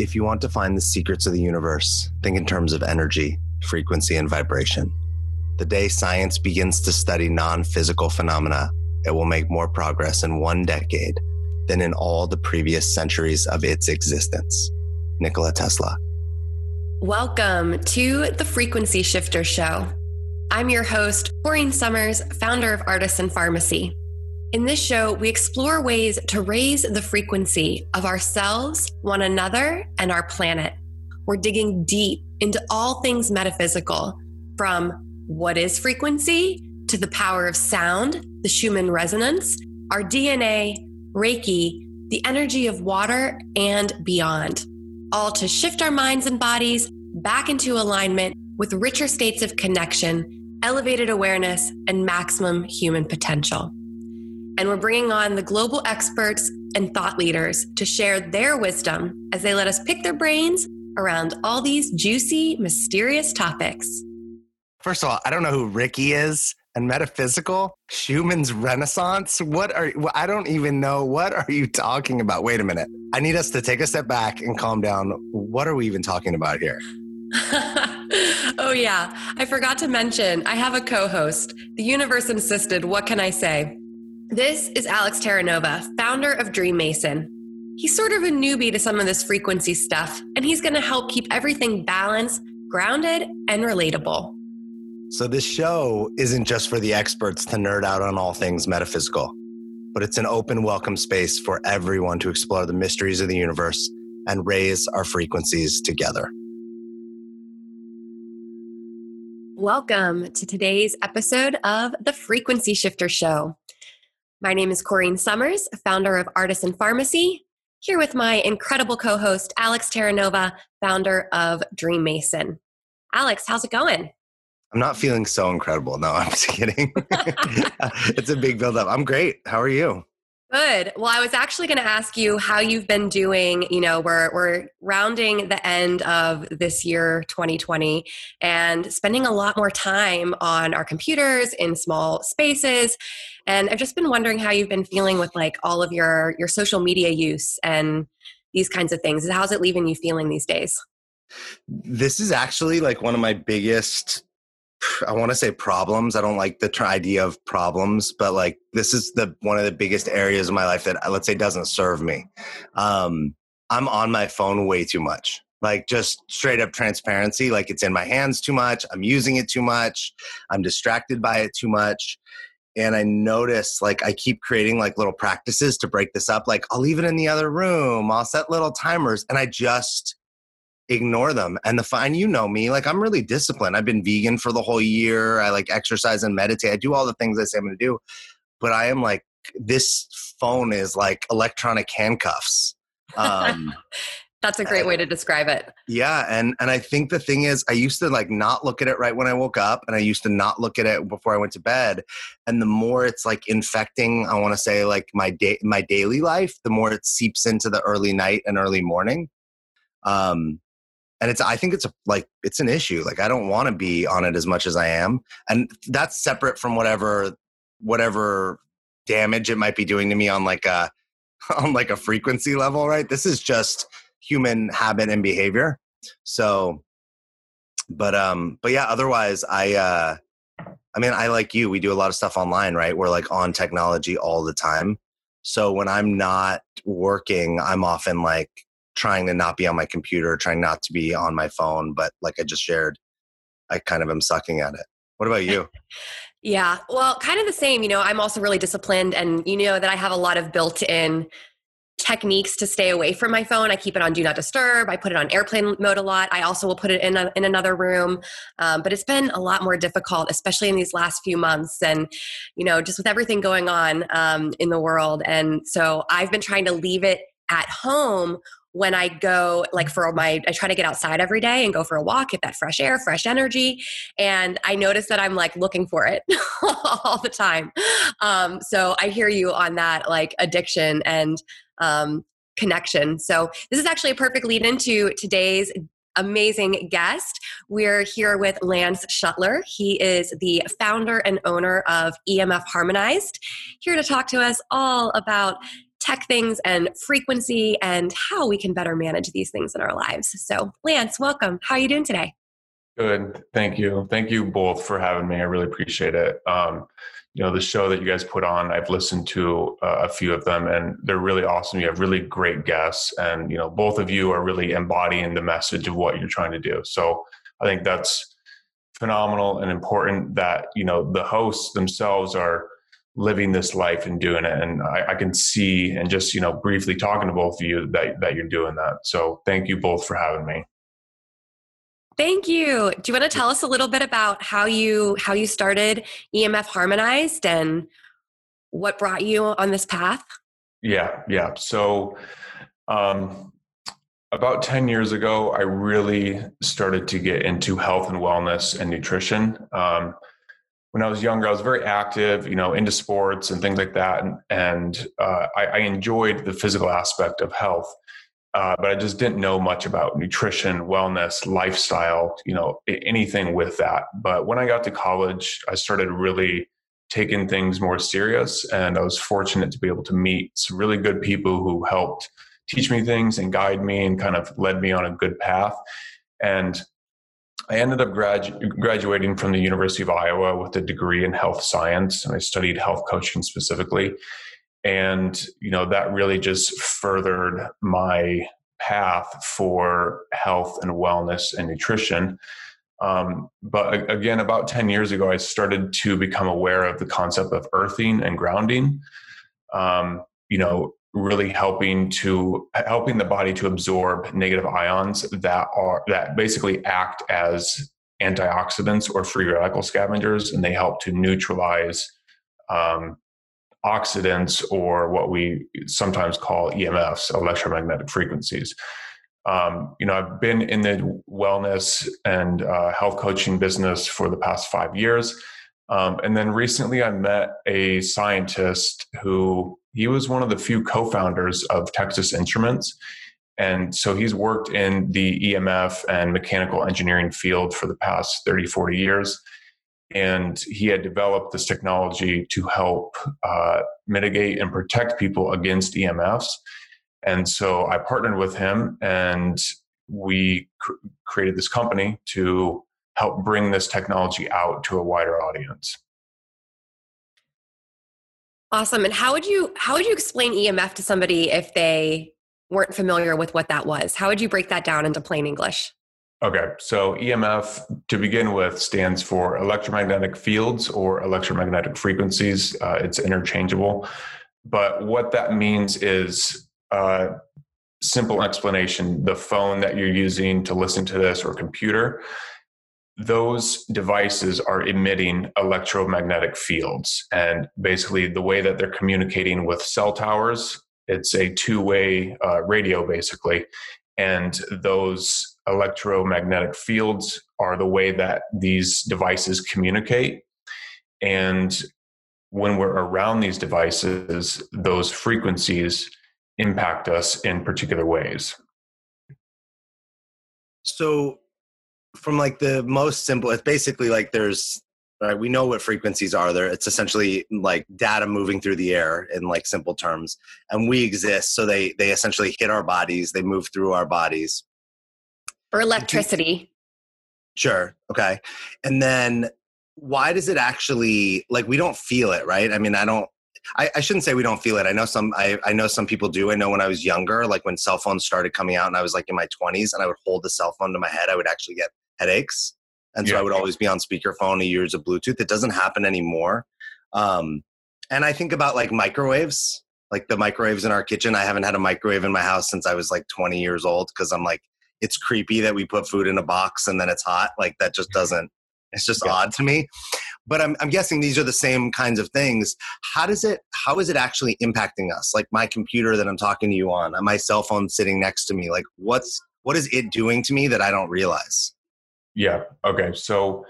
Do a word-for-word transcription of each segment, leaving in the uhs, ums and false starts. If you want to find the secrets of the universe, think in terms of energy, frequency, and vibration. The day science begins to study non-physical phenomena, it will make more progress in one decade than in all the previous centuries of its existence. Nikola Tesla. Welcome to the Frequency Shifter Show. I'm your host, Corene Summers, founder of Artisan Farmacy. In this show, we explore ways to raise the frequency of ourselves, one another, and our planet. We're digging deep into all things metaphysical, from what is frequency to the power of sound, the Schumann resonance, our D N A, Reiki, the energy of water, and beyond, all to shift our minds and bodies back into alignment with richer states of connection, elevated awareness, and maximum human potential. And we're bringing on the global experts and thought leaders to share their wisdom as they let us pick their brains around all these juicy, mysterious topics. First of all, I don't know who Ricky is and metaphysical, Schumann's Renaissance. What are, I don't even know. What are you talking about? Wait a minute. I need us to take a step back and calm down. What are we even talking about here? Oh yeah. I forgot to mention, I have a co-host. The universe insisted. What can I say? This is Alex Terranova, founder of Dream Mason. He's sort of a newbie to some of this frequency stuff, and he's going to help keep everything balanced, grounded, and relatable. So this show isn't just for the experts to nerd out on all things metaphysical, but it's an open welcome space for everyone to explore the mysteries of the universe and raise our frequencies together. Welcome to today's episode of The Frequency Shifter Show. My name is Corene Summers, founder of Artisan Farmacy, here with my incredible co-host, Alex Terranova, founder of Dream Mason. Alex, how's it going? I'm not feeling so incredible. No, I'm just kidding. It's a big buildup. I'm great. How are you? Good. Well, I was actually going to ask you how you've been doing. You know, we're we're rounding the end of this year, twenty twenty, and spending a lot more time on our computers in small spaces. And I've just been wondering how you've been feeling with like all of your your social media use and these kinds of things. How's it leaving you feeling these days? This is actually like one of my biggest, I want to say problems. I don't like the idea of problems, but like this is the one of the biggest areas of my life that, let's say, doesn't serve me. Um, I'm on my phone way too much. Like just straight up transparency. Like it's in my hands too much. I'm using it too much. I'm distracted by it too much. And I notice like I keep creating like little practices to break this up. Like I'll leave it in the other room. I'll set little timers, and I just ignore them. And the fine, you know me, like I'm really disciplined. I've been vegan for the whole year. I like exercise and meditate. I do all the things I say I'm going to do, but I am like, this phone is like electronic handcuffs. Um, That's a great and, way to describe it. Yeah. And, and I think the thing is I used to like not look at it right when I woke up, and I used to not look at it before I went to bed. And the more it's like infecting, I want to say like my day, my daily life, the more it seeps into the early night and early morning. Um, And it's, I think it's a, like, it's an issue. Like, I don't want to be on it as much as I am. And that's separate from whatever, whatever damage it might be doing to me on like a, on like a frequency level, right? This is just human habit and behavior. So, but, um, but yeah, otherwise I, uh, I mean, I, like you, we do a lot of stuff online, right? We're like on technology all the time. So when I'm not working, I'm often like trying to not be on my computer, trying not to be on my phone. But like I just shared, I kind of am sucking at it. What about you? Yeah. Well, kind of the same, you know, I'm also really disciplined, and you know that I have a lot of built-in techniques to stay away from my phone. I keep it on do not disturb. I put it on airplane mode a lot. I also will put it in a, in another room. Um, but it's been a lot more difficult, especially in these last few months, and you know, just with everything going on um, in the world. And so I've been trying to leave it at home. When I go, like for my, I try to get outside every day and go for a walk, get that fresh air, fresh energy. And I notice that I'm like looking for it all the time. Um, so I hear you on that, like addiction and um, connection. So this is actually a perfect lead into today's amazing guest. We're here with Lance Schuttler. He is the founder and owner of E M F Harmonized, here to talk to us all about tech things and frequency and how we can better manage these things in our lives. So Lance, welcome. How are you doing today? Good. Thank you. Thank you both for having me. I really appreciate it. Um, you know, the show that you guys put on, I've listened to uh, a few of them and they're really awesome. You have really great guests and, you know, both of you are really embodying the message of what you're trying to do. So I think that's phenomenal and important that, you know, the hosts themselves are living this life and doing it. And I, I can see, and just, you know, briefly talking to both of you that, that you're doing that. So thank you both for having me. Thank you. Do you want to tell us a little bit about how you how you started E M F Harmonized and what brought you on this path? Yeah, yeah. So um, about ten years ago, I really started to get into health and wellness and nutrition. Um, when I was younger, I was very active, you know, into sports and things like that. And, and uh, I, I enjoyed the physical aspect of health. Uh, but I just didn't know much about nutrition, wellness, lifestyle, you know, anything with that. But when I got to college, I started really taking things more serious. And I was fortunate to be able to meet some really good people who helped teach me things and guide me and kind of led me on a good path. And I ended up gradu- graduating from the University of Iowa with a degree in health science. And I studied health coaching specifically. And, you know, that really just furthered my path for health and wellness and nutrition. Um, but again, about ten years ago, I started to become aware of the concept of earthing and grounding, um, you know, really helping to helping the body to absorb negative ions that are that basically act as antioxidants or free radical scavengers, and they help to neutralize um oxidants, or what we sometimes call E M Fs, electromagnetic frequencies. Um, you know, I've been in the wellness and uh, health coaching business for the past five years. Um, and then recently I met a scientist who, he was one of the few co-founders of Texas Instruments. And so he's worked in the E M F and mechanical engineering field for the past thirty, forty years. And he had developed this technology to help uh, mitigate and protect people against E M Fs. And so I partnered with him and we cr- created this company to help bring this technology out to a wider audience. Awesome. And how would you, how would you explain E M F to somebody if they weren't familiar with what that was? How would you break that down into plain English? Okay, so E M F, to begin with, stands for electromagnetic fields or electromagnetic frequencies. Uh, it's interchangeable. But what that means is, uh, simple explanation, the phone that you're using to listen to this or computer, those devices are emitting electromagnetic fields. And basically the way that they're communicating with cell towers, it's a two-way uh, radio basically. And those electromagnetic fields are the way that these devices communicate. And when we're around these devices, those frequencies impact us in particular ways. So from like the most simple, it's basically like there's, right, we know what frequencies are there. It's essentially like data moving through the air in like simple terms, and we exist. So they, they essentially hit our bodies. They move through our bodies. Or electricity. Sure. Okay. And then why does it actually, like, we don't feel it, right? I mean, I don't, I, I shouldn't say we don't feel it. I know some, I, I know some people do. I know when I was younger, like when cell phones started coming out and I was like in my twenties and I would hold the cell phone to my head, I would actually get headaches. And yeah. So I would always be on speakerphone, ears of Bluetooth. It doesn't happen anymore. Um, and I think about like microwaves, like the microwaves in our kitchen. I haven't had a microwave in my house since I was like twenty years old. Cause I'm like, it's creepy that we put food in a box and then it's hot. Like that just doesn't, it's just yeah. odd to me, but I'm, I'm guessing these are the same kinds of things. How does it, how is it actually impacting us? Like my computer that I'm talking to you on, my cell phone sitting next to me, like what's, what is it doing to me that I don't realize? Yeah. Okay. So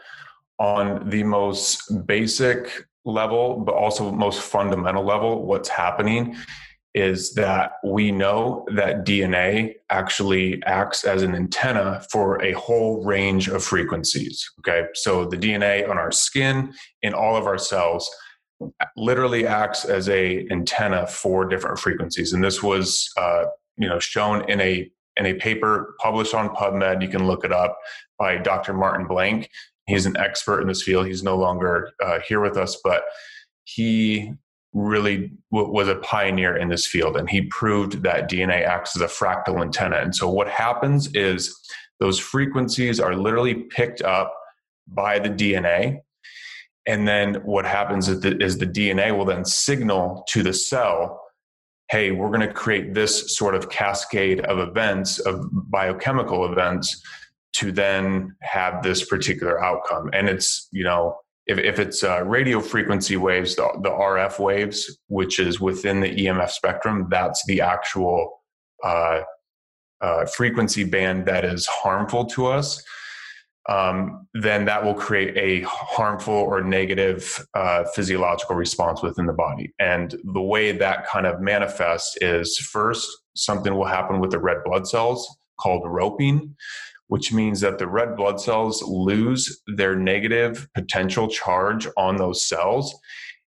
on the most basic level, but also most fundamental level, what's happening is that we know that D N A actually acts as an antenna for a whole range of frequencies. Okay. So the D N A on our skin, in all of our cells, literally acts as a antenna for different frequencies. And this was, uh, you know, shown in a, in a paper published on PubMed. You can look it up, by Doctor Martin Blank. He's an expert in this field. He's no longer uh, here with us, but he really w- was a pioneer in this field. And he proved that D N A acts as a fractal antenna. And so what happens is those frequencies are literally picked up by the D N A. And then what happens is the, is the D N A will then signal to the cell, hey, we're going to create this sort of cascade of events, of biochemical events, to then have this particular outcome. And it's, you know, if, if it's uh, radio frequency waves, the, the R F waves, which is within the E M F spectrum, that's the actual uh, uh, frequency band that is harmful to us. Um, then that will create a harmful or negative uh, physiological response within the body. And the way that kind of manifests is, first, something will happen with the red blood cells called roping, which means that the red blood cells lose their negative potential charge on those cells.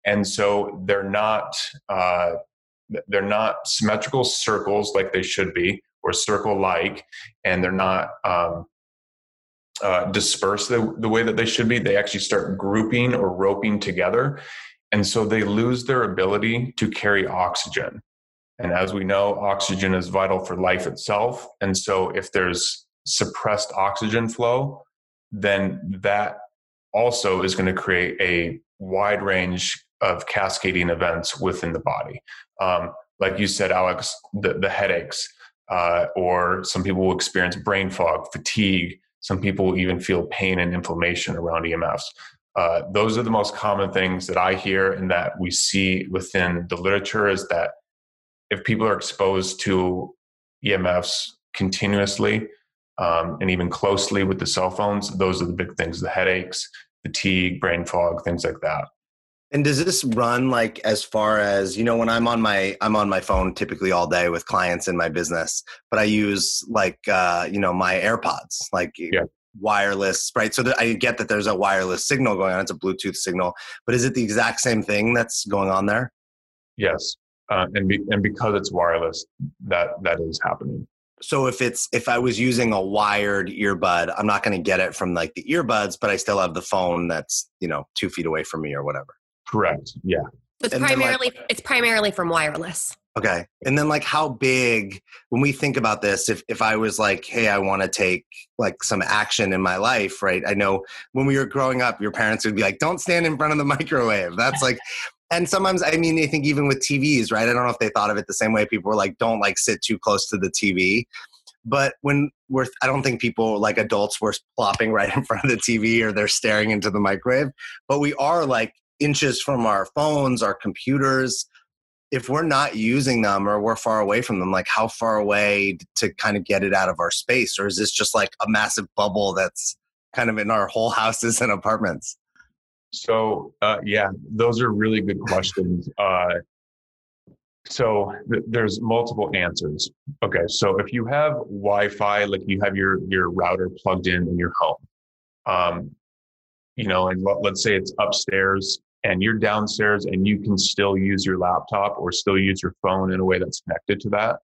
And so they're not, uh, they're not symmetrical circles like they should be, or circle-like, and they're not... Um, Uh, disperse the, the way that they should be. They actually start grouping or roping together. And so they lose their ability to carry oxygen. And as we know, oxygen is vital for life itself. And so if there's suppressed oxygen flow, then that also is going to create a wide range of cascading events within the body. Um, like you said, Alex, the, the headaches, uh, or some people will experience brain fog, fatigue. Some people even feel pain and inflammation around E M Fs. Uh, those are the most common things that I hear and that we see within the literature, is that if people are exposed to E M Fs continuously um, and even closely with the cell phones, those are the big things: the headaches, fatigue, brain fog, things like that. And does this run like as far as, you know, when I'm on my, I'm on my phone typically all day with clients in my business, but I use like, uh, you know, my AirPods, like yeah. wireless, right? So I get that there's a wireless signal going on. It's a Bluetooth signal, but is it the exact same thing that's going on there? Yes. Uh, and be, and because it's wireless, that, that is happening. So if it's, if I was using a wired earbud, I'm not going to get it from like the earbuds, but I still have the phone that's, you know, two feet away from me or whatever. Correct. Yeah. It's and primarily like, it's primarily from wireless. Okay. And then like how big, when we think about this, if, if I was like, hey, I want to take like some action in my life, right? I know when we were growing up, your parents would be like, don't stand in front of the microwave. That's like, and sometimes, I mean, I think even with T Vs, right? I don't know if they thought of it the same way. People were like, don't like sit too close to the T V. But when we're, I don't think people like adults were plopping right in front of the T V or they're staring into the microwave, but we are like, inches from our phones, our computers. If we're not using them or we're far away from them, like how far away to kind of get it out of our space? Or is this just like a massive bubble that's kind of in our whole houses and apartments? So uh, yeah, those are really good questions. Uh, so th- there's multiple answers. Okay, so if you have Wi-Fi, like you have your, your router plugged in in your home, um, you know, and let's say it's upstairs and you're downstairs and you can still use your laptop or still use your phone in a way that's connected to that,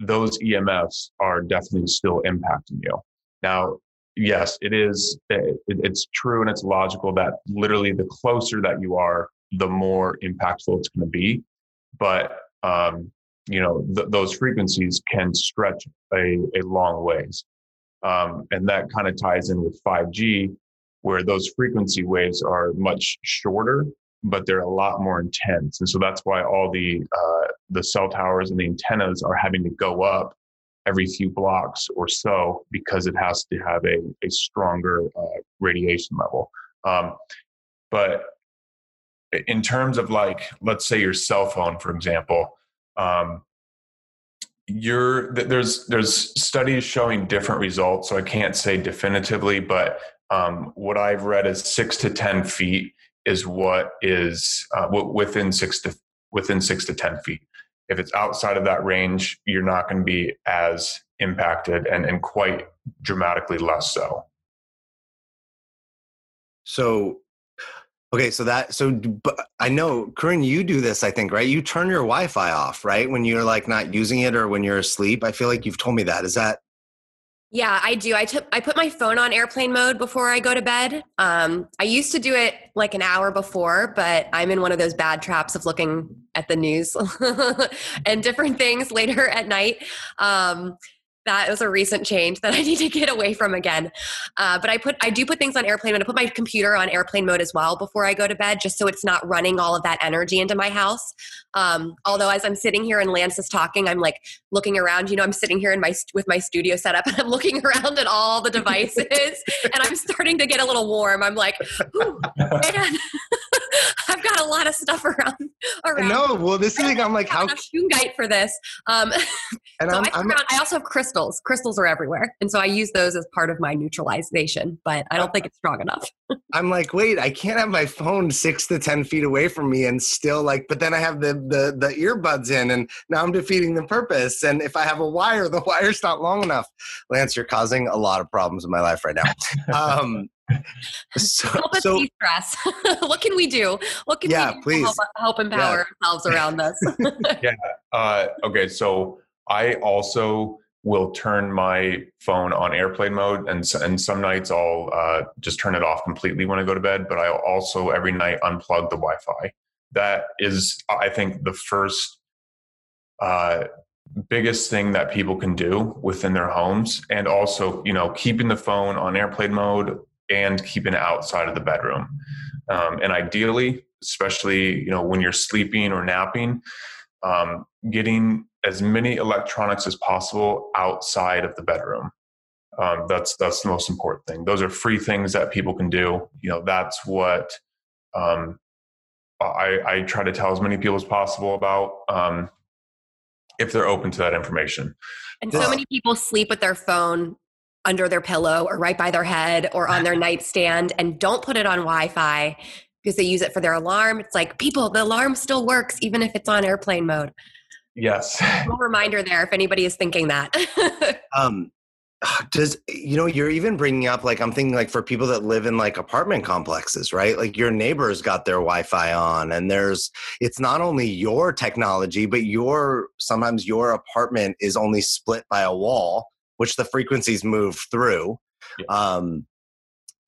those E M Fs are definitely still impacting you. Now, yes, it is. It, it's true and it's logical that literally the closer that you are, the more impactful it's going to be. But, um, you know, th- those frequencies can stretch a, a long ways. Um, and that kind of ties in with five G. Where those frequency waves are much shorter, but they're a lot more intense. And so that's why all the uh, the cell towers and the antennas are having to go up every few blocks or so, because it has to have a, a stronger uh, radiation level. Um, but in terms of like, let's say your cell phone, for example, um, you're, there's there's studies showing different results, so I can't say definitively, but Um, what I've read is six to ten feet is what is uh, w- within six to within six to ten feet. If it's outside of that range, you're not going to be as impacted, and and quite dramatically less so. So, Okay, so that, so but I know, Corene, you do this, I think, right? You turn your Wi-Fi off, right? When you're like not using it or when you're asleep. I feel like you've told me that. Is that? Yeah, I do. I took, I put my phone on airplane mode before I go to bed. Um, I used to do it like an hour before, but I'm in one of those bad traps of looking at the news and different things later at night. Um, That was a recent change that I need to get away from again. Uh, but I put, I do put things on airplane mode. I put my computer on airplane mode as well before I go to bed, just so it's not running all of that energy into my house. Um, although as I'm sitting here and Lance is talking, I'm like looking around, you know, I'm sitting here in my, with my studio setup, and I'm looking around at all the devices and I'm starting to get a little warm. I'm like, ooh, man. I've got a lot of stuff around. around. No, well, this is like, I'm like, how? I'm shungite for this. Um, and so I'm, I, I'm, around, I also have crystals. Crystals are everywhere. And so I use those as part of my neutralization, but I don't think it's strong enough. I'm like, wait, I can't have my phone six to ten feet away from me and still like, but then I have the, the, the earbuds in, and now I'm defeating the purpose. And if I have a wire, the wire's not long enough. Lance, you're causing a lot of problems in my life right now. Um, So, help us so, de-stress. What can we do? What can yeah, we do please. To help, help empower yeah. ourselves around this? yeah. Uh, okay. So I also will turn my phone on airplane mode, and and some nights I'll uh, just turn it off completely when I go to bed. But I'll also every night unplug the Wi-Fi. That is, I think, the first uh, biggest thing that people can do within their homes, and also, you know, keeping the phone on airplane mode and keeping it outside of the bedroom. Um, and ideally, especially, you know, when you're sleeping or napping, um, getting as many electronics as possible outside of the bedroom. Um, that's, that's the most important thing. Those are free things that people can do. You know, that's what, um, I, I try to tell as many people as possible about, um, if they're open to that information. And so many people sleep with their phone under their pillow or right by their head or on their nightstand, and don't put it on Wi-Fi because they use it for their alarm. It's like, people, the alarm still works even if it's on airplane mode. Yes. No reminder there if anybody is thinking that. um, does, you know, you're even bringing up, like, I'm thinking like for people that live in like apartment complexes, right? Like your neighbor's got their Wi-Fi on, and there's, it's not only your technology, but your, sometimes your apartment is only split by a wall, which the frequencies move through. Yeah. Um,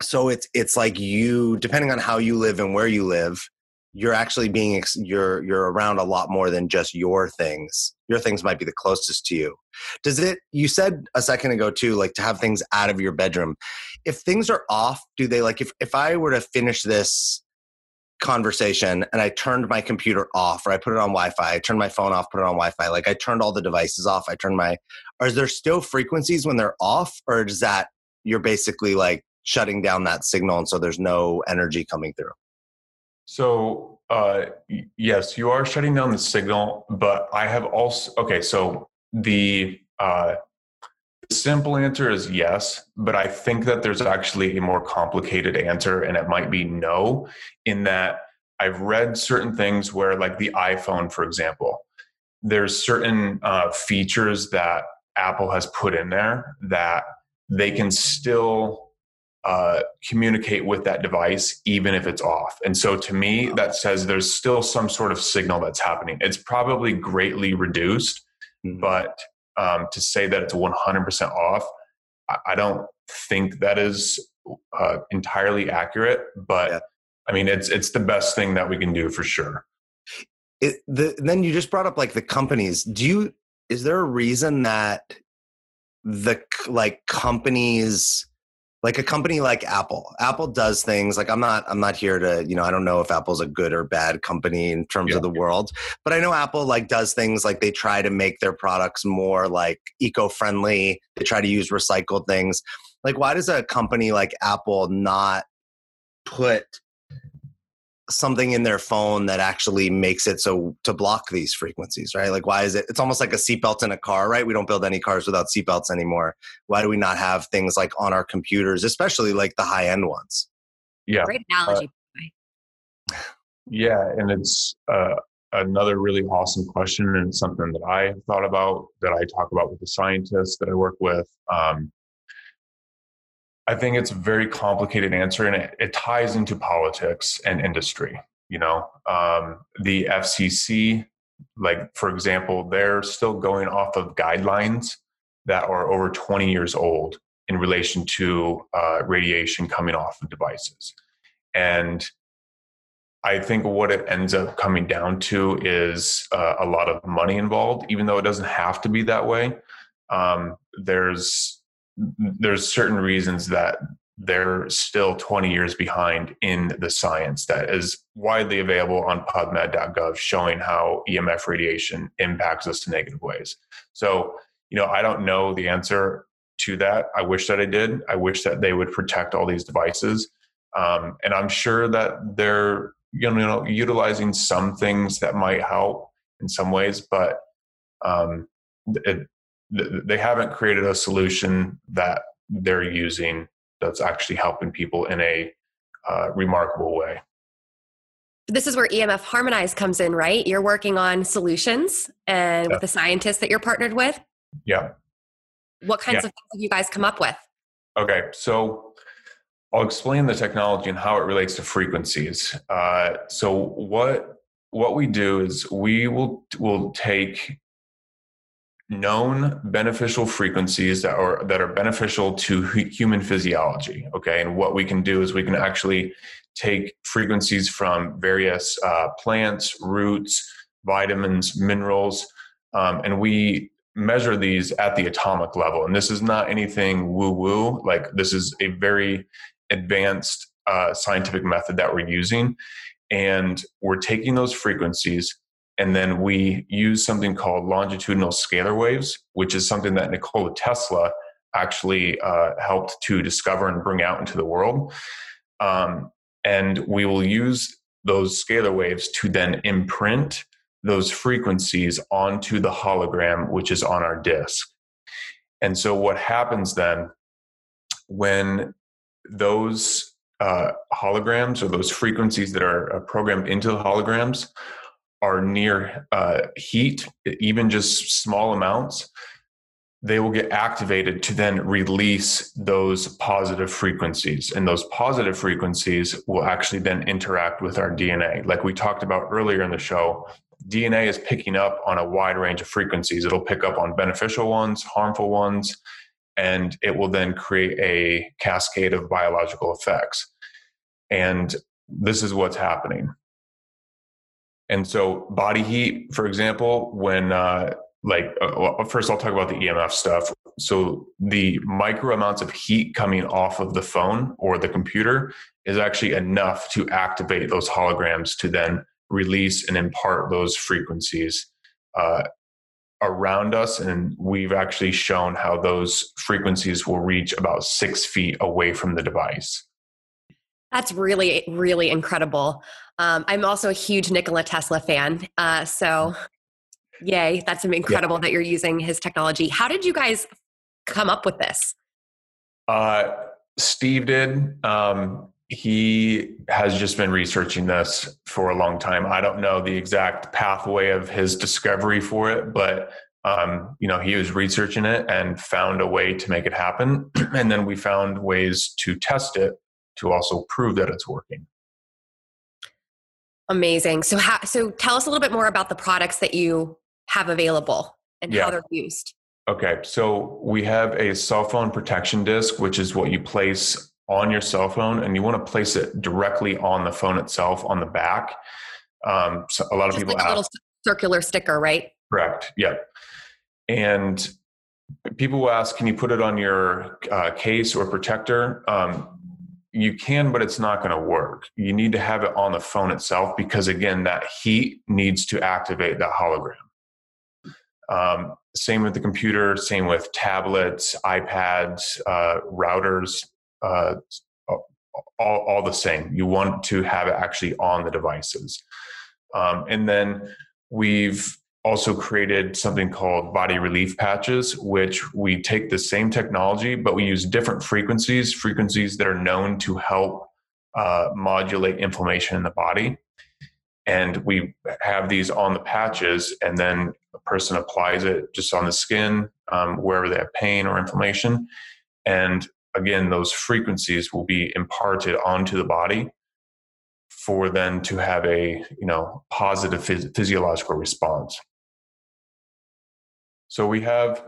so it's, it's like you, depending on how you live and where you live, you're actually being, ex- you're, you're around a lot more than just your things. Your things might be the closest to you. Does it, you said a second ago too, like to have things out of your bedroom. If things are off, do they like, if, if I were to finish this conversation and I turned my computer off, or I put it on Wi-Fi, I turned my phone off, put it on Wi-Fi, like I turned all the devices off, I turned my, are there still frequencies when they're off, or is that you're basically like shutting down that signal and so there's no energy coming through? So uh, yes, you are shutting down the signal, but I have also, okay, so the uh, simple answer is yes, but I think that there's actually a more complicated answer, and it might be no, in that I've read certain things where, like the iPhone, for example, there's certain uh, features that Apple has put in there that they can still uh, communicate with that device even if it's off. And so to me, that says there's still some sort of signal that's happening. It's probably greatly reduced, mm-hmm. but um, to say that it's one hundred percent off, I, I don't think that is uh, entirely accurate, but yeah. I mean, it's, it's the best thing that we can do for sure. It, the, then you just brought up like the companies. Do you, is there a reason that the like companies, like a company like Apple, Apple does things like, I'm not, I'm not here to, you know, I don't know if Apple's a good or bad company in terms yeah. of the world, but I know Apple like does things like they try to make their products more like eco-friendly. They try to use recycled things. Like, why does a company like Apple not put something in their phone that actually makes it so to block these frequencies, right? Like, why is it, it's almost like a seatbelt in a car, right? We don't build any cars without seatbelts anymore. Why do we not have things like on our computers, especially like the high end ones? Yeah. Great analogy. Uh, yeah. And it's uh, another really awesome question, and something that I thought about, that I talk about with the scientists that I work with. Um, I think it's a very complicated answer, and it, it ties into politics and industry. You know, um, the F C C, like, for example, they're still going off of guidelines that are over twenty years old in relation to uh, radiation coming off of devices. And I think what it ends up coming down to is uh, a lot of money involved, even though it doesn't have to be that way. Um, there's there's certain reasons that they're still twenty years behind in the science that is widely available on PubMed dot gov, showing how E M F radiation impacts us in negative ways. So, you know, I don't know the answer to that. I wish that I did. I wish that they would protect all these devices. Um, and I'm sure that they're, you know, utilizing some things that might help in some ways, but um, it, they haven't created a solution that they're using that's actually helping people in a uh, remarkable way. This is where E M F Harmonized comes in, right? You're working on solutions and yeah. with the scientists that you're partnered with. Yeah. What kinds yeah. of things have you guys come up with? Okay, so I'll explain the technology and how it relates to frequencies. Uh, so what what we do is we will will take known beneficial frequencies that are that are beneficial to human physiology. Okay, and what we can do is we can actually take frequencies from various uh, plants, roots, vitamins, minerals, um, and we measure these at the atomic level. And this is not anything woo-woo. Like, this is a very advanced uh, scientific method that we're using. And we're taking those frequencies, and then we use something called longitudinal scalar waves, which is something that Nikola Tesla actually uh, helped to discover and bring out into the world. Um, and we will use those scalar waves to then imprint those frequencies onto the hologram, which is on our disc. And so what happens then, when those uh, holograms or those frequencies that are programmed into the holograms are near uh, heat, even just small amounts, they will get activated to then release those positive frequencies. And those positive frequencies will actually then interact with our D N A. Like we talked about earlier in the show, D N A is picking up on a wide range of frequencies. It'll pick up on beneficial ones, harmful ones, and it will then create a cascade of biological effects. And this is what's happening. And so body heat, for example, when uh, like, uh, well, first I'll talk about the E M F stuff. So the micro amounts of heat coming off of the phone or the computer is actually enough to activate those holograms to then release and impart those frequencies uh, around us. And we've actually shown how those frequencies will reach about six feet away from the device. That's really, really incredible. Um, I'm also a huge Nikola Tesla fan. Uh, so yay, that's incredible yeah. that you're using his technology. How did you guys come up with this? Uh, Steve did. Um, He has just been researching this for a long time. I don't know the exact pathway of his discovery for it, but um, you know, he was researching it and found a way to make it happen. And then we found ways to test it to also prove that it's working. Amazing. So, how, so tell us a little bit more about the products that you have available and yeah. how they're used. Okay, so we have a cell phone protection disc, which is what you place on your cell phone, and you want to place it directly on the phone itself, on the back. Um, so a lot Just of people like a ask, little circular sticker, right? Correct. Yeah. And people will ask, can you put it on your uh, case or protector? Um, you can, but it's not going to work. You need to have it on the phone itself, because again, that heat needs to activate that hologram. Um, same with the computer, same with tablets, iPads, uh, routers, Uh, all, all the same. You want to have it actually on the devices. Um, and then we've also created something called body relief patches, which we take the same technology, but we use different frequencies, frequencies that are known to help uh, modulate inflammation in the body. And we have these on the patches, and then a person applies it just on the skin, um, wherever they have pain or inflammation. And again, those frequencies will be imparted onto the body for then to have a, you know, positive phys- physiological response. So we have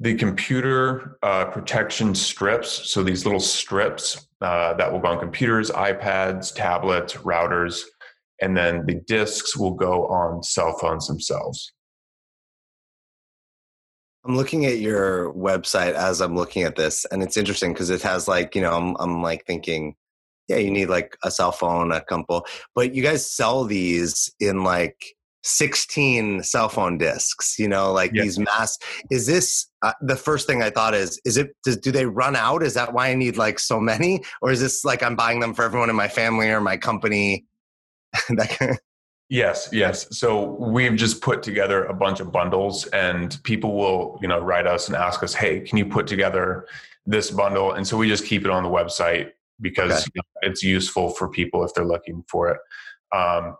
the computer uh, protection strips. So these little strips uh, that will go on computers, iPads, tablets, routers, and then the discs will go on cell phones themselves. I'm looking at your website as I'm looking at this, and it's interesting because it has like, you know, I'm, I'm like thinking, yeah, you need like a cell phone, a couple, but you guys sell these in like sixteen cell phone discs, you know, like yep. These mass, is this, uh, the first thing I thought is, is it, does, do they run out? Is that why I need like so many? Or is this like, I'm buying them for everyone in my family or my company? that kind of- Yes, yes. So we've just put together a bunch of bundles, and people will, you know, write us and ask us, hey, can you put together this bundle? And so we just keep it on the website because okay. you know, it's useful for people if they're looking for it. Um,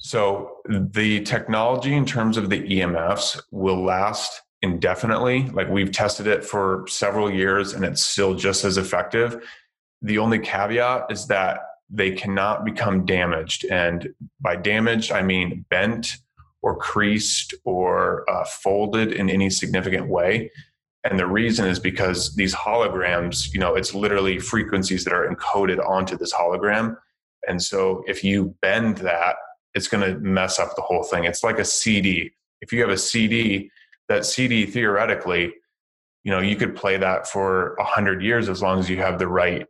so the technology in terms of the E M Fs will last indefinitely. Like we've tested it for several years and it's still just as effective. The only caveat is that they cannot become damaged. And by damaged, I mean bent or creased or uh, folded in any significant way. And the reason is because these holograms, you know, it's literally frequencies that are encoded onto this hologram. And so if you bend that, it's going to mess up the whole thing. It's like a C D. If you have a C D, that C D theoretically, you know, you could play that for one hundred years as long as you have the right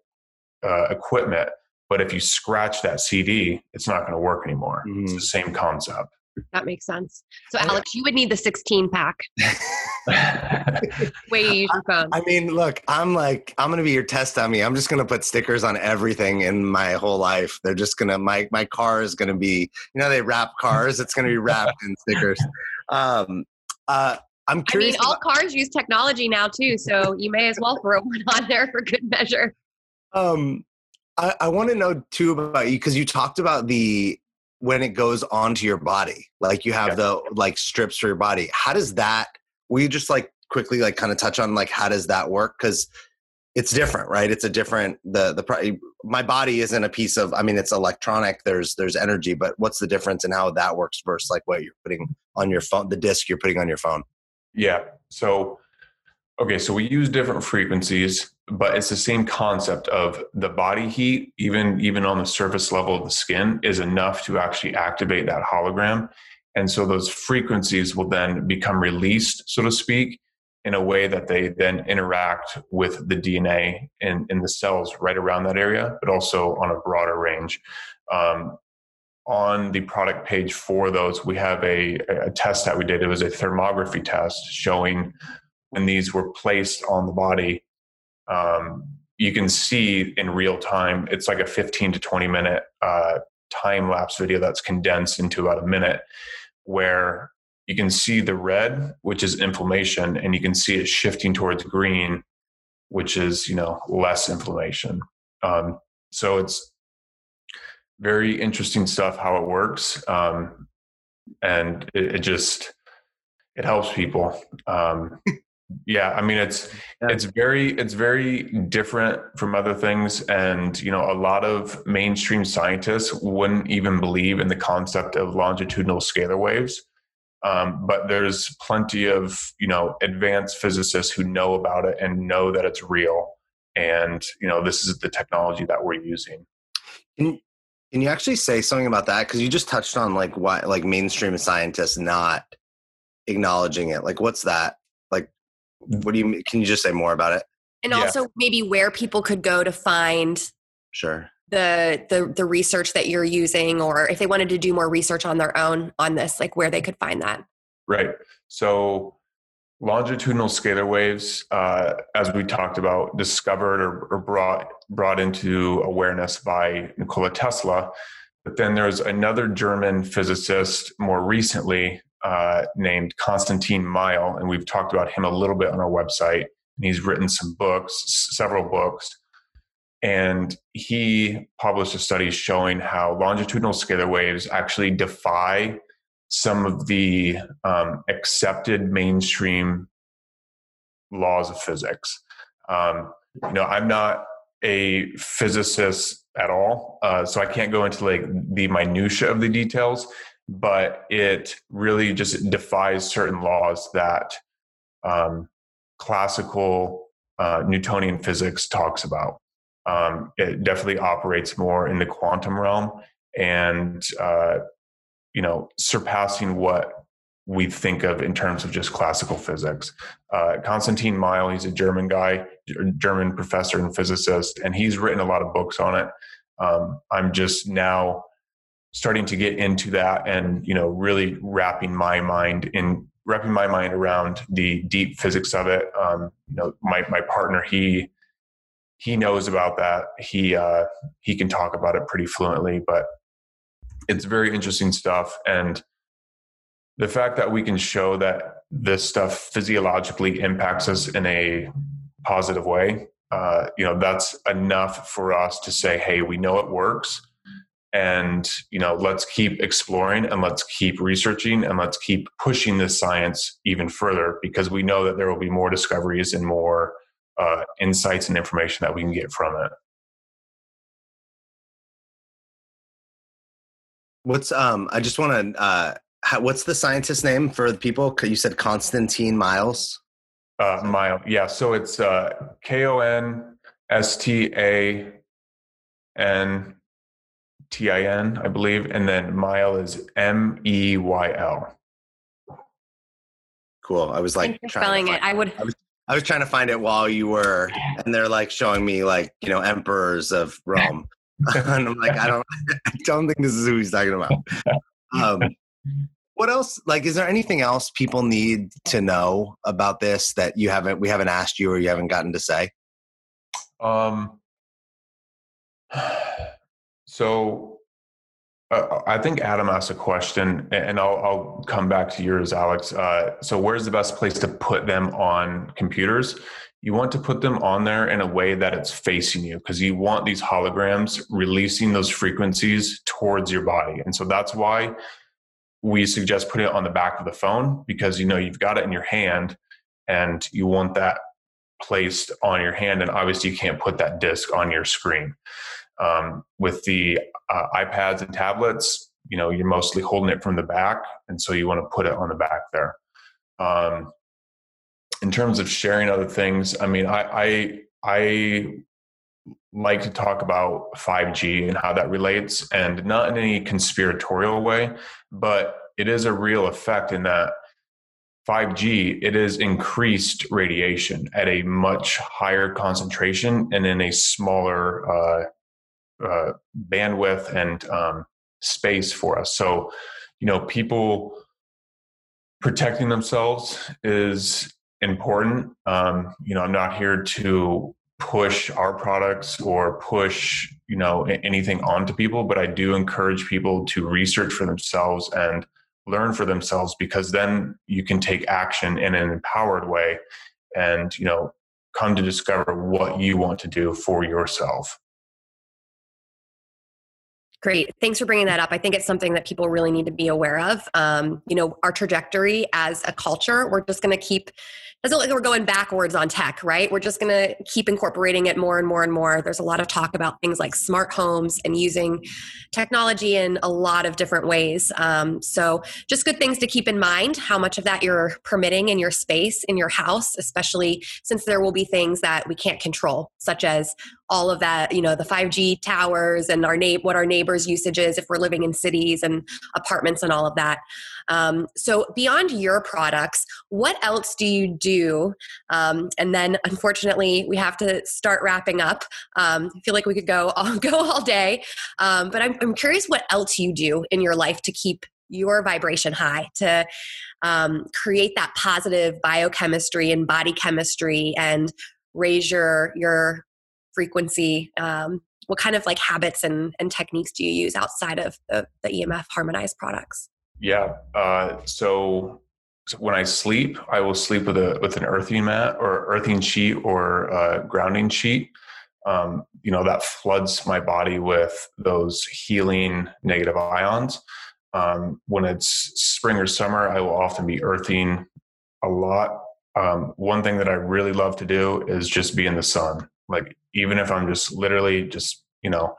uh, equipment. But if you scratch that C D, it's not going to work anymore. Mm-hmm. It's the same concept. That makes sense. So, Alex, yeah. You would need the sixteen pack. Way too fun. I mean, look, I'm like, I'm going to be your test dummy. I'm just going to put stickers on everything in my whole life. They're just going to, my my car is going to be, you know, they wrap cars. It's going to be wrapped in stickers. Um, uh, I'm curious. I mean, all about- cars use technology now too. So you may as well throw one on there for good measure. Um. I, I want to know too about you, because you talked about the, when it goes onto your body, like you have yeah. the like strips for your body. How does that, will you just like quickly like kind of touch on like, how does that work? Because it's different, right? It's a different, the, the, my body isn't a piece of, I mean, it's electronic, there's, there's energy, but what's the difference in how that works versus like what you're putting on your phone, the disc you're putting on your phone? Yeah. So, okay. So we use different frequencies, but it's the same concept of the body heat, even, even on the surface level of the skin, is enough to actually activate that hologram. And so those frequencies will then become released, so to speak, in a way that they then interact with the D N A in, in the cells right around that area, but also on a broader range. Um, on the product page for those, we have a, a test that we did. It was a thermography test showing when these were placed on the body. Um, you can see in real time, it's like a fifteen to twenty minute uh, time lapse video that's condensed into about a minute, where you can see the red, which is inflammation, and you can see it shifting towards green, which is, you know, less inflammation. Um, so it's very interesting stuff, how it works. Um, and it, it just, it helps people. Um, Yeah, I mean, it's it's very it's very different from other things. And, you know, a lot of mainstream scientists wouldn't even believe in the concept of longitudinal scalar waves. Um, but there's plenty of, you know, advanced physicists who know about it and know that it's real. And, you know, this is the technology that we're using. Can, can you actually say something about that? Because you just touched on like why, like mainstream scientists not acknowledging it. Like, what's that? What do you mean? Can you just say more about it? And yeah. also maybe where people could go to find sure the, the the research that you're using, or if they wanted to do more research on their own on this, like where they could find that. Right. So longitudinal scalar waves, uh, as we talked about, discovered or, or brought brought into awareness by Nikola Tesla. But then there's another German physicist more recently, Uh, named Constantine Meyl, and we've talked about him a little bit on our website. And he's written some books, several books, and he published a study showing how longitudinal scalar waves actually defy some of the um, accepted mainstream laws of physics. Um, you know, I'm not a physicist at all, uh, so I can't go into like the minutia of the details, but it really just defies certain laws that um, classical uh, Newtonian physics talks about. Um, it definitely operates more in the quantum realm and, uh, you know, surpassing what we think of in terms of just classical physics. Uh, Constantine Meyl, he's a German guy, German professor and physicist, and he's written a lot of books on it. Um, I'm just now starting to get into that and, you know, really wrapping my mind in wrapping my mind around the deep physics of it. Um, you know, my, my partner, he, he knows about that. He, uh, he can talk about it pretty fluently, but it's very interesting stuff. And the fact that we can show that this stuff physiologically impacts us in a positive way, uh, you know, that's enough for us to say, hey, we know it works. And, you know, let's keep exploring and let's keep researching and let's keep pushing this science even further, because we know that there will be more discoveries and more uh, insights and information that we can get from it. What's, um, I just want to, uh, what's the scientist's name for the people? You said Constantine Miles. Uh, Mile. Yeah. So it's, uh, K O N S T A N T I N, I believe. And then Meyl is M E Y L. Cool. I was like spelling it. it. I would I was, I was trying to find it while you were, and they're like showing me like, you know, emperors of Rome. And I'm like, I don't I don't think this is who he's talking about. Um what else, like, is there anything else people need to know about this that you haven't we haven't asked you or you haven't gotten to say? Um So uh, I think Adam asked a question, and I'll, I'll come back to yours, Alex. Uh, so where's the best place to put them on computers? You want to put them on there in a way that it's facing you, because you want these holograms releasing those frequencies towards your body. And so that's why we suggest putting it on the back of the phone, because, you know, you've got it in your hand and you want that placed on your hand. And obviously you can't put that disc on your screen. Um, with the uh, iPads and tablets, you know, you're mostly holding it from the back. And so you want to put it on the back there. Um, in terms of sharing other things, I mean, I, I, I like to talk about five G and how that relates, and not in any conspiratorial way, but it is a real effect in that five G, it is increased radiation at a much higher concentration and in a smaller, uh, Uh, bandwidth and um, space for us. So, you know, people protecting themselves is important. Um, you know, I'm not here to push our products or push, you know, anything onto people, but I do encourage people to research for themselves and learn for themselves, because then you can take action in an empowered way and, you know, come to discover what you want to do for yourself. Great. Thanks for bringing that up. I think it's something that people really need to be aware of. Um, you know, our trajectory as a culture, we're just going to keep, doesn't look like we're going backwards on tech, right? We're just going to keep incorporating it more and more and more. There's a lot of talk about things like smart homes and using technology in a lot of different ways. Um, so just good things to keep in mind, how much of that you're permitting in your space, in your house, especially since there will be things that we can't control, such as all of that, you know, the five G towers and our na- what our neighbors' usage is if we're living in cities and apartments and all of that. Um, so beyond your products, what else do you do? Um, and then unfortunately, we have to start wrapping up. Um, I feel like we could go all, go all day. Um, but I'm, I'm curious what else you do in your life to keep your vibration high, to um, create that positive biochemistry and body chemistry and raise your your frequency. Um, what kind of like habits and, and techniques do you use outside of the, the E M F Harmonized products? Yeah. Uh, so, so when I sleep, I will sleep with a, with an earthing mat or earthing sheet or uh grounding sheet. Um, you know, that floods my body with those healing negative ions. Um, when it's spring or summer, I will often be earthing a lot. Um, one thing that I really love to do is just be in the sun. Like, even if I'm just literally just, you know,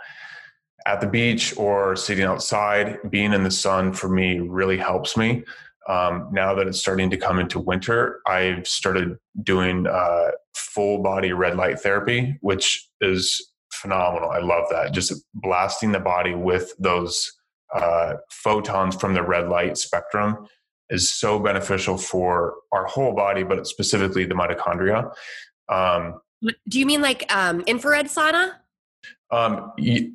at the beach or sitting outside, being in the sun for me really helps me. Um, now that it's starting to come into winter, I've started doing uh, full body red light therapy, which is phenomenal. I love that. Just blasting the body with those uh, photons from the red light spectrum is so beneficial for our whole body, but specifically the mitochondria. Um, Do you mean like um, infrared sauna? Um, y-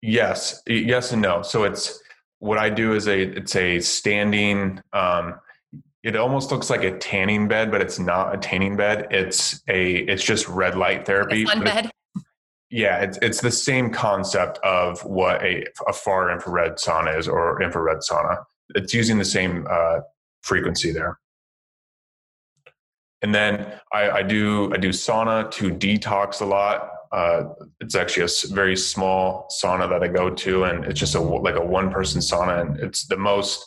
yes, yes and no. So it's, what I do is a, it's a standing, um, it almost looks like a tanning bed, but it's not a tanning bed. It's a, it's just red light therapy. Like a sun bed. It, yeah. It's, it's the same concept of what a, a far infrared sauna is, or infrared sauna. It's using the same uh, frequency there. And then I, I do, I do sauna to detox a lot. Uh, it's actually a very small sauna that I go to, and it's just a, like a one person sauna. And it's the most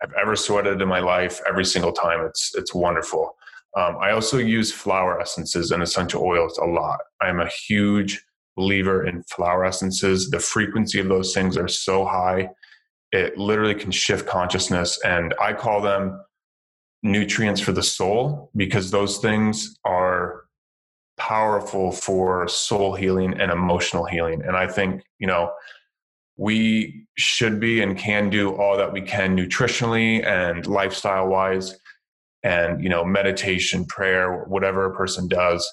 I've ever sweated in my life. Every single time it's, it's wonderful. Um, I also use flower essences and essential oils a lot. I'm a huge believer in flower essences. The frequency of those things are so high. It literally can shift consciousness, and I call them nutrients for the soul, because those things are powerful for soul healing and emotional healing. And I think, you know, we should be and can do all that we can nutritionally and lifestyle wise, and, you know, meditation, prayer, whatever a person does.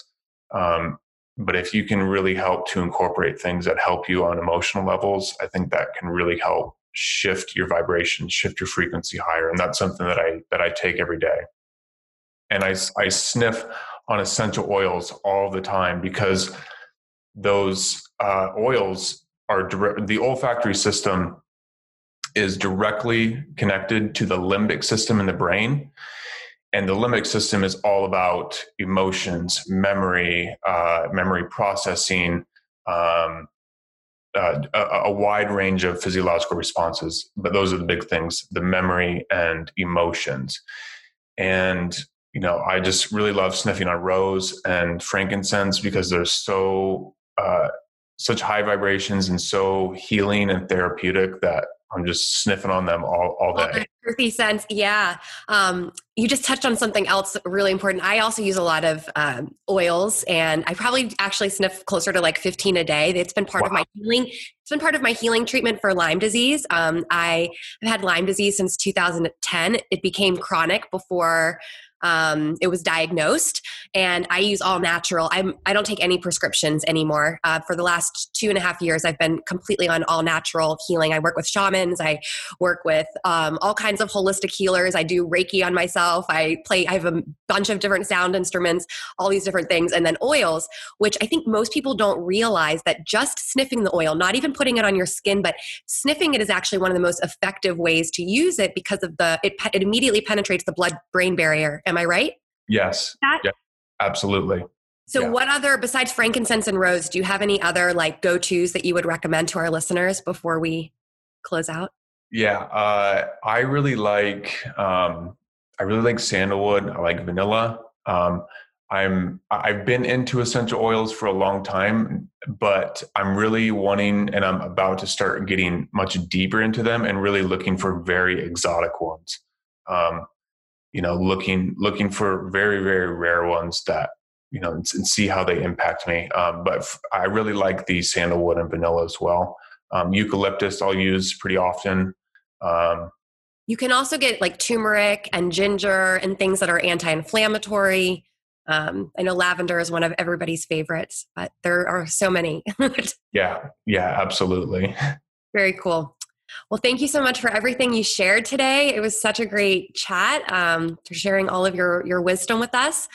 Um, but if you can really help to incorporate things that help you on emotional levels, I think that can really help shift your vibration, shift your frequency higher. And that's something that I, that I take every day. And I, I sniff on essential oils all the time, because those uh, oils are direct, the olfactory system is directly connected to the limbic system in the brain. And the limbic system is all about emotions, memory, uh, memory processing, um, Uh, a, a wide range of physiological responses, but those are the big things, the memory and emotions. And, you know, I just really love sniffing on rose and frankincense, because they're so, uh, such high vibrations and so healing and therapeutic that I'm just sniffing on them all, all day. Earthy sense. Yeah. Um, you just touched on something else really important. I also use a lot of um, oils, and I probably actually sniff closer to like fifteen a day. It's been part wow. of my healing. It's been part of my healing treatment for Lyme disease. Um, I have had Lyme disease since two thousand ten. It became chronic before um, it was diagnosed, and I use all natural. I'm, I don't take any prescriptions anymore. Uh, for the last two and a half years, I've been completely on all natural healing. I work with shamans. I work with um, all kinds of holistic healers. I do Reiki on myself. I play, I have a bunch of different sound instruments, all these different things. And then oils, which I think most people don't realize that just sniffing the oil, not even putting it on your skin, but sniffing it is actually one of the most effective ways to use it, because of the, it, it immediately penetrates the blood-brain barrier. Am I right? Yes. Yeah, absolutely. So yeah. What other, besides frankincense and rose, do you have any other like go-tos that you would recommend to our listeners before we close out? Yeah. Uh, I really like, um, I really like sandalwood. I like vanilla. Um, I'm, I've been into essential oils for a long time, but I'm really wanting, and I'm about to start getting much deeper into them and really looking for very exotic ones. Um, you know, looking, looking for very, very rare ones that, you know, and, and see how they impact me. Um, but f- I really like the sandalwood and vanilla as well. Um, eucalyptus I'll use pretty often. Um, you can also get like turmeric and ginger and things that are anti-inflammatory. Um, I know lavender is one of everybody's favorites, but there are so many. Yeah. Yeah, absolutely. Very cool. Well, thank you so much for everything you shared today. It was such a great chat, um, for sharing all of your, your wisdom with us.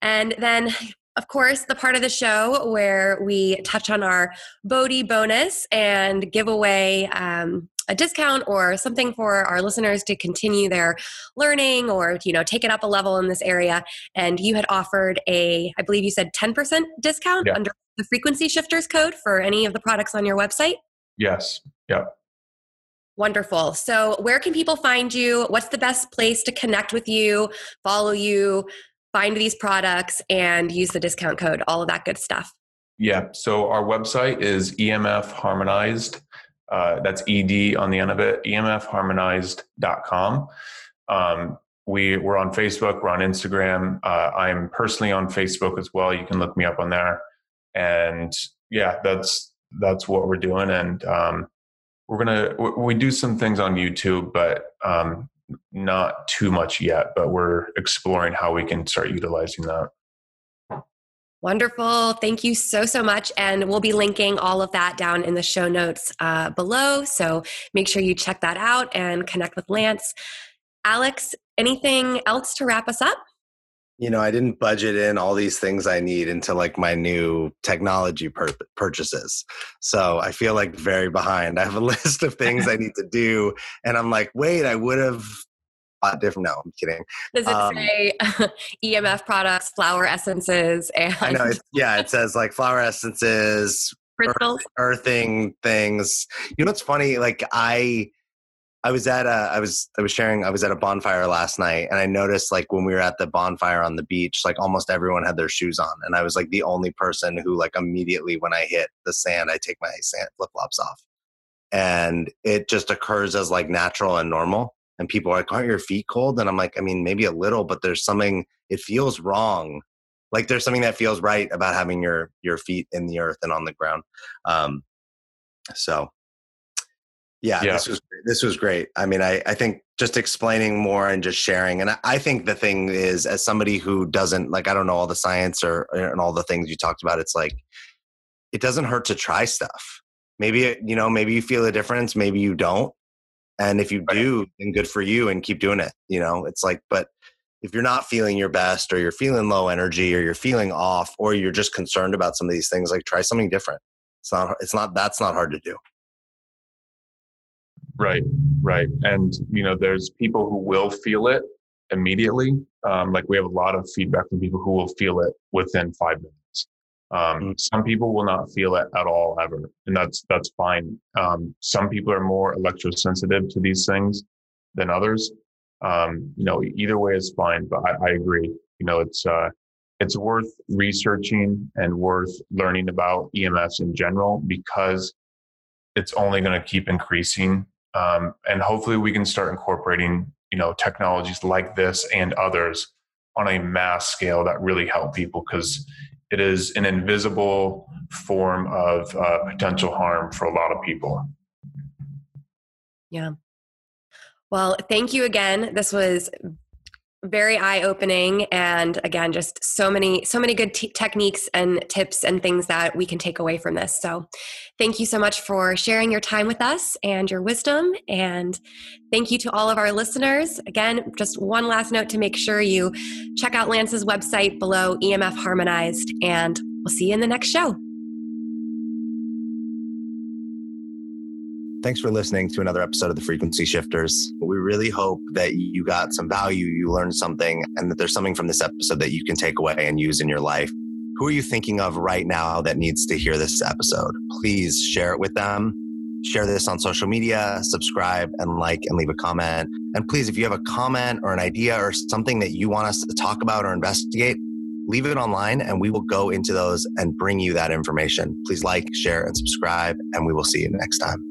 And then of course, the part of the show where we touch on our Bodhi bonus and give away, um, a discount or something for our listeners to continue their learning or, you know, take it up a level in this area. And you had offered a, I believe you said ten percent discount yeah. under the Frequency Shifters code for any of the products on your website. Yes. Yeah. Wonderful. So where can people find you? What's the best place to connect with you, follow you, find these products, and use the discount code, all of that good stuff? Yeah. So our website is E M F Harmonized. Uh, that's E D on the end of it, E M F harmonized dot com. Um, we, we're on Facebook. We're on Instagram. Uh, I'm personally on Facebook as well. You can look me up on there. And yeah, that's, that's what we're doing. And um, we're going to, we do some things on YouTube, but um, not too much yet, but we're exploring how we can start utilizing that. Wonderful. Thank you so, so much. And we'll be linking all of that down in the show notes uh, below. So make sure you check that out and connect with Lance. Alex, anything else to wrap us up? You know, I didn't budget in all these things I need into like my new technology pur- purchases. So I feel like very behind. I have a list of things I need to do. And I'm like, wait, I would have... Uh, different. No, I'm kidding. Does it um, say E M F products, flower essences? And I know. It, yeah, it says like flower essences, earth, earthing things. You know what's funny? Like I, I was at a, I was, I was sharing. I was at a bonfire last night, and I noticed like when we were at the bonfire on the beach, like almost everyone had their shoes on, and I was like the only person who like immediately when I hit the sand, I take my sand flip flops off, and it just occurs as like natural and normal. And people are like, aren't your feet cold? And I'm like, I mean, maybe a little, but there's something, it feels wrong. Like there's something that feels right about having your your feet in the earth and on the ground. Um, so yeah, yeah, this was this was great. I mean, I, I think just explaining more and just sharing. And I, I think the thing is, as somebody who doesn't, like, I don't know all the science or and all the things you talked about, it's like, it doesn't hurt to try stuff. Maybe, it, you know, maybe you feel a difference, maybe you don't. And if you do, then good for you and keep doing it. You know, it's like, but if you're not feeling your best or you're feeling low energy or you're feeling off or you're just concerned about some of these things, like try something different. It's not, it's not, that's not hard to do. Right. Right. And, you know, there's people who will feel it immediately. Um, like we have a lot of feedback from people who will feel it within five minutes. Um, mm-hmm. Some people will not feel it at all ever. And that's, that's fine. Um, some people are more electrosensitive to these things than others. Um, you know, either way is fine, but I, I agree. You know, it's, uh, it's worth researching and worth learning about E M Fs in general, because it's only going to keep increasing. Um, and hopefully we can start incorporating, you know, technologies like this and others on a mass scale that really help people, because it is an invisible form of uh, potential harm for a lot of people. Yeah. Well, thank you again. This was very eye-opening. And again, just so many, so many good t- techniques and tips and things that we can take away from this. So thank you so much for sharing your time with us and your wisdom. And thank you to all of our listeners. Again, just one last note to make sure you check out Lance's website below, E M F Harmonized, and we'll see you in the next show. Thanks for listening to another episode of the Frequency Shifters. We really hope that you got some value, you learned something, and that there's something from this episode that you can take away and use in your life. Who are you thinking of right now that needs to hear this episode? Please share it with them. Share this on social media, subscribe and like and leave a comment. And please, if you have a comment or an idea or something that you want us to talk about or investigate, leave it online and we will go into those and bring you that information. Please like, share, and subscribe, and we will see you next time.